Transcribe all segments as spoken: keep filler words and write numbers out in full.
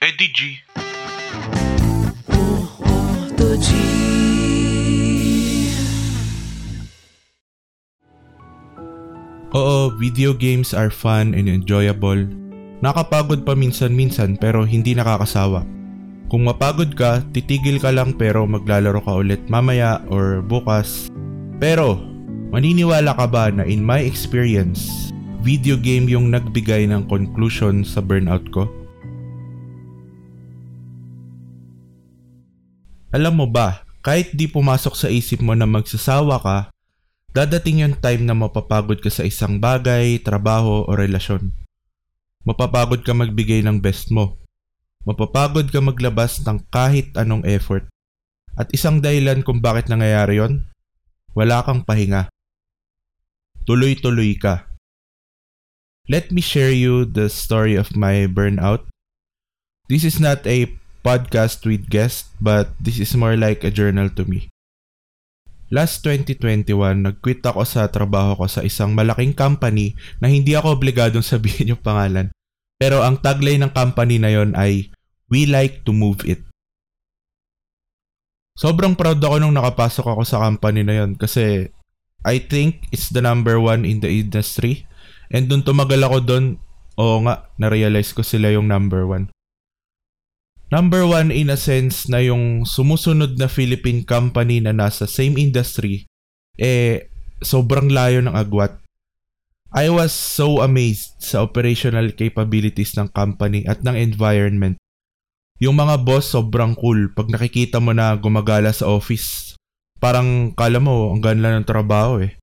Eddie G. Porto G. Oo, video games are fun and enjoyable. Nakakapagod pa minsan-minsan pero hindi nakakasawa. Kung mapagod ka, titigil ka lang pero maglalaro ka ulit mamaya or bukas. Pero, maniniwala ka ba na in my experience, video game yung nagbigay ng conclusion sa burnout ko? Alam mo ba, kahit di pumasok sa isip mo na magsasawa ka, dadating yung time na mapapagod ka sa isang bagay, trabaho o relasyon. Mapapagod ka magbigay ng best mo. Mapapagod ka maglabas ng kahit anong effort. At isang dahilan kung bakit nangyayari yon, wala kang pahinga. Tuloy-tuloy ka. Let me share you the story of my burnout. This is not a podcast with guest, but this is more like a journal to me. Last twenty twenty-one, nag-quit ako sa trabaho ko sa isang malaking company na hindi ako obligadong sabihin yung pangalan. Pero ang tagline ng company na yon ay, "We like to move it." Sobrang proud ako nung nakapasok ako sa company na yon kasi I think it's the number one in the industry. And dun tumagal ako dun, oo nga, na-realize ko sila yung number one. Number one in a sense na yung sumusunod na Philippine company na nasa same industry, eh sobrang layo ng agwat. I was so amazed sa operational capabilities ng company at ng environment. Yung mga boss sobrang cool pag nakikita mo na gumagala sa office. Parang kala mo, ang ganda ng trabaho eh.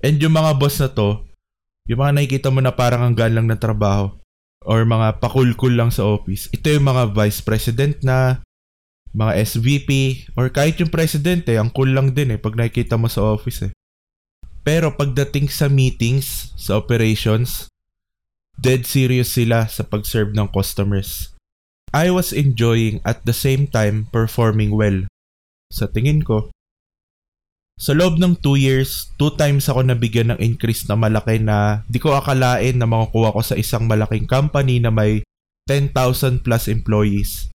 And yung mga boss na to, yung mga nakikita mo na parang ang ganda lang ng trabaho, or mga pakul-kul lang sa office. Ito yung mga vice president na, mga S V P, or kahit yung president eh, ang cool lang din eh pag nakikita mo sa office eh. Pero pagdating sa meetings, sa operations, dead serious sila sa pag-serve ng customers. I was enjoying at the same time performing well. Sa tingin ko, sa loob ng two years, two times ako nabigyan ng increase na malaki na di ko akalain na makukuha ko sa isang malaking company na may ten thousand plus employees.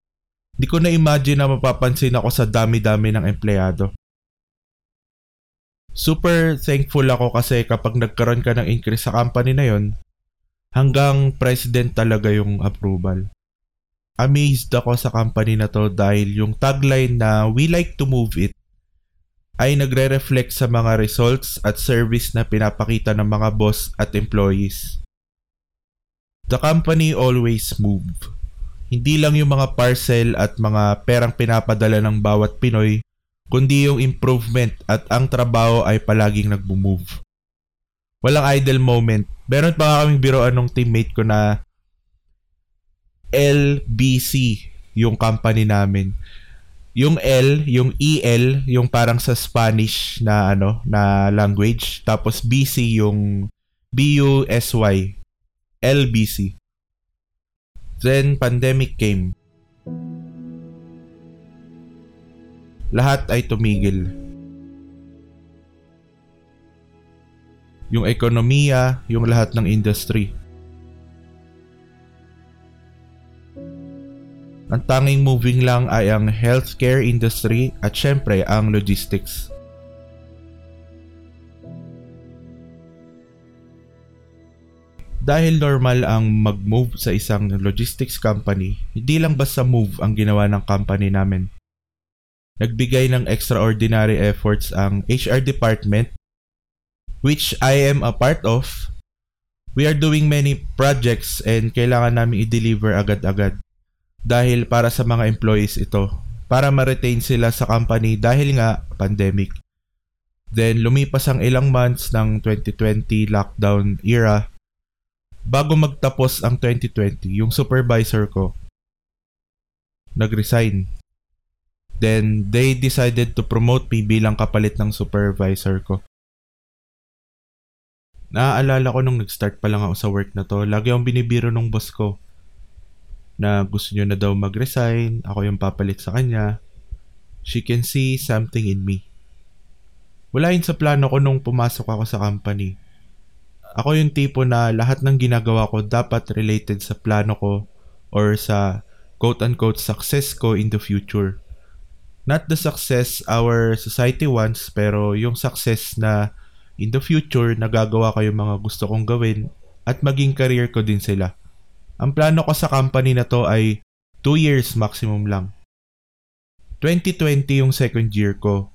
Di ko na imagine na mapapansin ako sa dami-dami ng empleyado. Super thankful ako kasi kapag nagkaroon ka ng increase sa company na yon, hanggang president talaga yung approval. Amazed ako sa company na to dahil yung tagline na "We like to move it" ay nagre-reflect sa mga results at service na pinapakita ng mga boss at employees. The company always move. Hindi lang yung mga parcel at mga perang pinapadala ng bawat Pinoy, kundi yung improvement at ang trabaho ay palaging nagbo-move. Walang idle moment. Meron pa kaming biroan ng teammate ko na L B C yung company namin. Yung L, yung E L, yung parang sa Spanish na ano, na language, tapos B C yung B U S Y, L B C. Then pandemic came. Lahat ay tumigil. Yung ekonomiya, yung lahat ng industry. Ang tanging moving lang ay ang healthcare industry at syempre ang logistics. Dahil normal ang mag-move sa isang logistics company, hindi lang basta move ang ginawa ng company namin. Nagbigay ng extraordinary efforts ang H R department, which I am a part of. We are doing many projects and kailangan namin i-deliver agad-agad. Dahil para sa mga employees ito, para ma-retain sila sa company dahil nga pandemic. Then lumipas ang ilang months ng twenty twenty lockdown era. Bago magtapos ang twenty twenty, yung supervisor ko nag-resign. Then they decided to promote me bilang kapalit ng supervisor ko. Naaalala ko nung nag-start pa lang ako sa work na to, lagi akong binibiro ng boss ko na gusto niyo na daw mag-resign, ako yung papalit sa kanya. She can see something in me. Wala yun sa plano ko nung pumasok ako sa company. Ako yung tipo na lahat ng ginagawa ko dapat related sa plano ko or sa quote-unquote success ko in the future. Not the success our society wants, pero yung success na in the future nagagawa ko yung mga gusto kong gawin at maging career ko din sila. Ang plano ko sa company na to ay two years maximum lang. twenty twenty yung second year ko.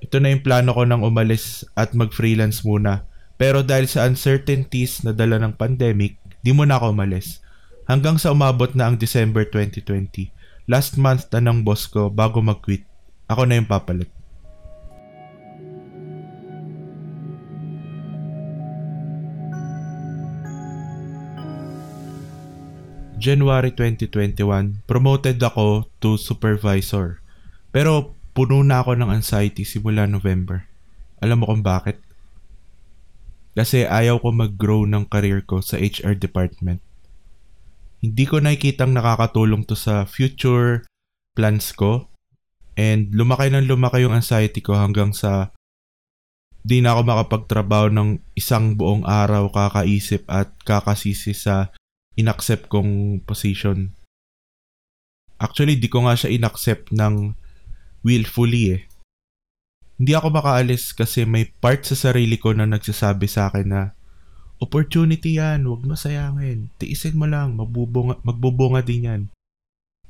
Ito na yung plano ko nang umalis at mag-freelance muna. Pero dahil sa uncertainties na dala ng pandemic, di muna ako umalis. Hanggang sa umabot na ang December twenty twenty. Last month na ng boss ko bago mag-quit. Ako na yung papalit. January twenty twenty-one, promoted ako to supervisor. Pero puno na ako ng anxiety simula November. Alam mo kung bakit? Kasi ayaw ko mag-grow ng career ko sa H R department. Hindi ko nakikitang nakakatulong to sa future plans ko. And lumaki ng lumaki yung anxiety ko hanggang sa di na ako makapagtrabaho ng isang buong araw, kakaisip at kakasisi sa inaccept kong position. Actually, di ko nga siya inaccept ng willfully eh. Hindi ako makaalis kasi may part sa sarili ko na nagsasabi sa akin na opportunity yan, huwag masayangin. Tiisin mo lang, magbubunga, magbubunga din yan.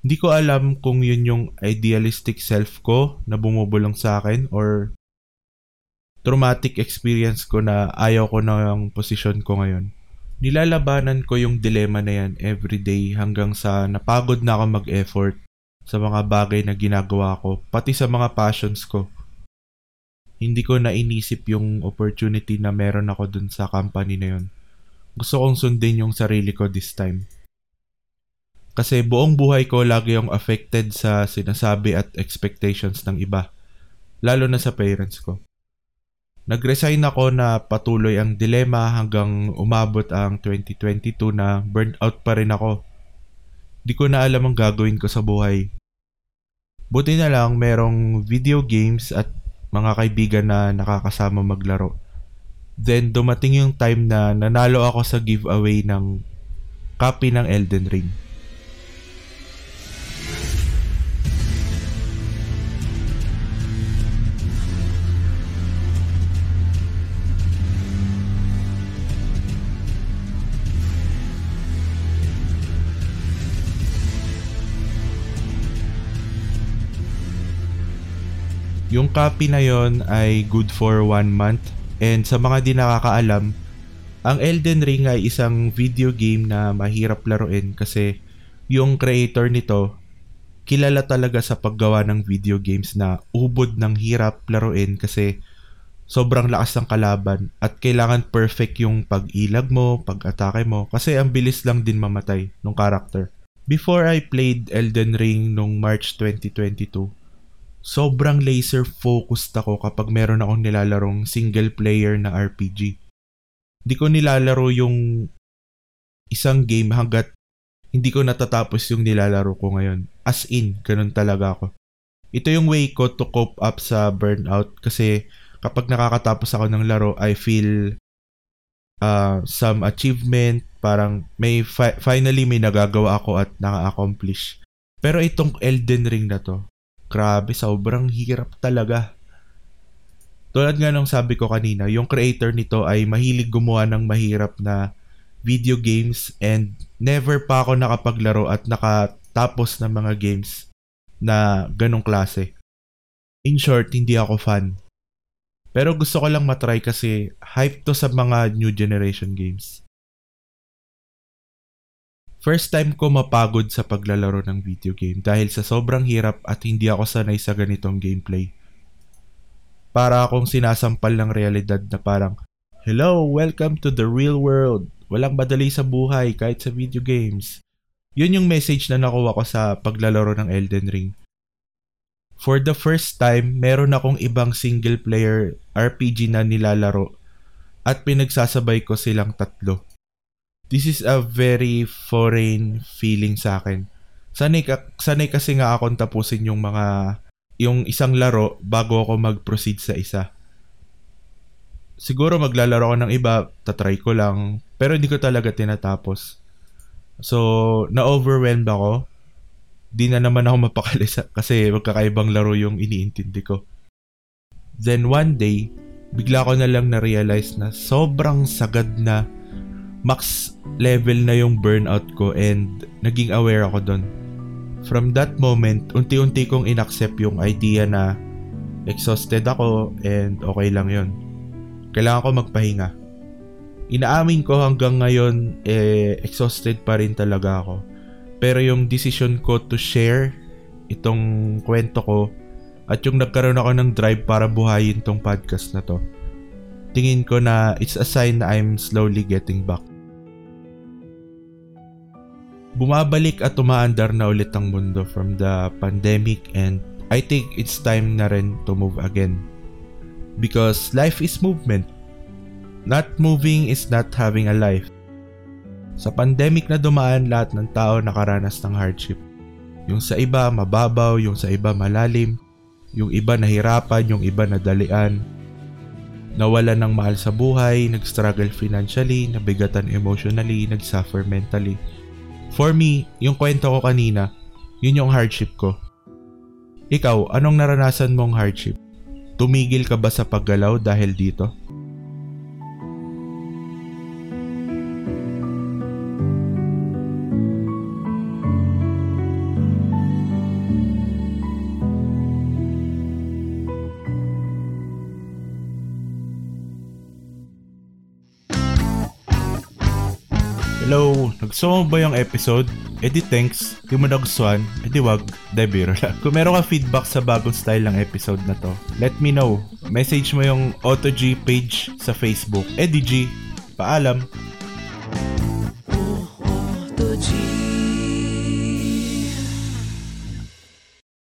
Hindi ko alam kung yun yung idealistic self ko na bumubulong sa akin or traumatic experience ko na ayaw ko na yung position ko ngayon. Nilalabanan ko yung dilema na yan everyday hanggang sa napagod na ako mag-effort sa mga bagay na ginagawa ko, pati sa mga passions ko. Hindi ko na inisip yung opportunity na meron ako dun sa company na yun. Gusto kong sundin yung sarili ko this time. Kasi buong buhay ko lagi yung affected sa sinasabi at expectations ng iba, lalo na sa parents ko. Nag-resign ako na patuloy ang dilema hanggang umabot ang twenty twenty-two na burnt out pa rin ako. Di ko na alam ang gagawin ko sa buhay. Buti na lang merong video games at mga kaibigan na nakakasama maglaro. Then dumating yung time na nanalo ako sa giveaway ng copy ng Elden Ring. Yung copy na yon ay good for one month, and sa mga di nakakaalam, ang Elden Ring ay isang video game na mahirap laruin kasi yung creator nito kilala talaga sa paggawa ng video games na ubod ng hirap laruin kasi sobrang lakas ng kalaban at kailangan perfect yung pag-ilag mo, pag-atake mo kasi ang bilis lang din mamatay ng character. Before I played Elden Ring noong March twenty twenty-two, sobrang laser-focused ako kapag meron akong nilalarong single-player na R P G. Hindi ko nilalaro yung isang game hanggat hindi ko natatapos yung nilalaro ko ngayon. As in, ganun talaga ako. Ito yung way ko to cope up sa burnout kasi kapag nakakatapos ako ng laro, I feel uh, some achievement, parang may fi- finally may nagagawa ako at naka-accomplish. Pero itong Elden Ring na to, grabe, sobrang hirap talaga. Tulad nga nung sabi ko kanina, yung creator nito ay mahilig gumawa ng mahirap na video games and never pa ako nakapaglaro at nakatapos ng mga games na ganong klase. In short, hindi ako fan. Pero gusto ko lang matry kasi hype to sa mga new generation games. First time ko mapagod sa paglalaro ng video game dahil sa sobrang hirap at hindi ako sanay sa ganitong gameplay. Para akong sinasampal ng realidad na parang, hello, welcome to the real world. Walang madali sa buhay kahit sa video games. Yun yung message na nakuha ko sa paglalaro ng Elden Ring. For the first time, meron akong ibang single player R P G na nilalaro at pinagsasabay ko silang tatlo. This is a very foreign feeling sa akin. Sanay, ka, sanay kasi nga akong tapusin yung mga yung isang laro bago ako mag-proceed sa isa. Siguro maglalaro ako ng iba, tatry ko lang, pero hindi ko talaga tinatapos. So, na-overwhelmed ako di na naman ako mapakali sa, kasi magkakaibang laro yung iniintindi ko. Then one day, bigla ko na lang na-realize na sobrang sagad na max level na yung burnout ko, and naging aware ako dun. From that moment, unti-unti kong inaccept yung idea na exhausted ako and okay lang yun. Kailangan ko magpahinga. Inaamin ko hanggang ngayon, eh, exhausted pa rin talaga ako. Pero yung decision ko to share itong kwento ko at yung nagkaroon ako ng drive para buhayin tong podcast na to, tingin ko na it's a sign na I'm slowly getting back. Bumabalik at tumaandar na ulit ang mundo from the pandemic, and I think it's time na rin to move again. Because life is movement. Not moving is not having a life. Sa pandemic na dumaan, lahat ng tao nakaranas ng hardship. Yung sa iba mababaw, yung sa iba malalim, yung iba nahirapan, yung iba nadalian. Nawalan ng mahal sa buhay, nag-struggle financially, nabigatan emotionally, nag-suffer mentally. For me, yung kwento ko kanina, yun yung hardship ko. Ikaw, anong naranasan mong hardship? Tumigil ka ba sa paggalaw dahil dito? Hello, nagustuhan mo ba yung episode? E di thanks, di mo nagustuhan, e di wag, di biro lang. Kung meron ka feedback sa bagong style ng episode na to, let me know. Message mo yung AutoG page sa Facebook. E di G, paalam!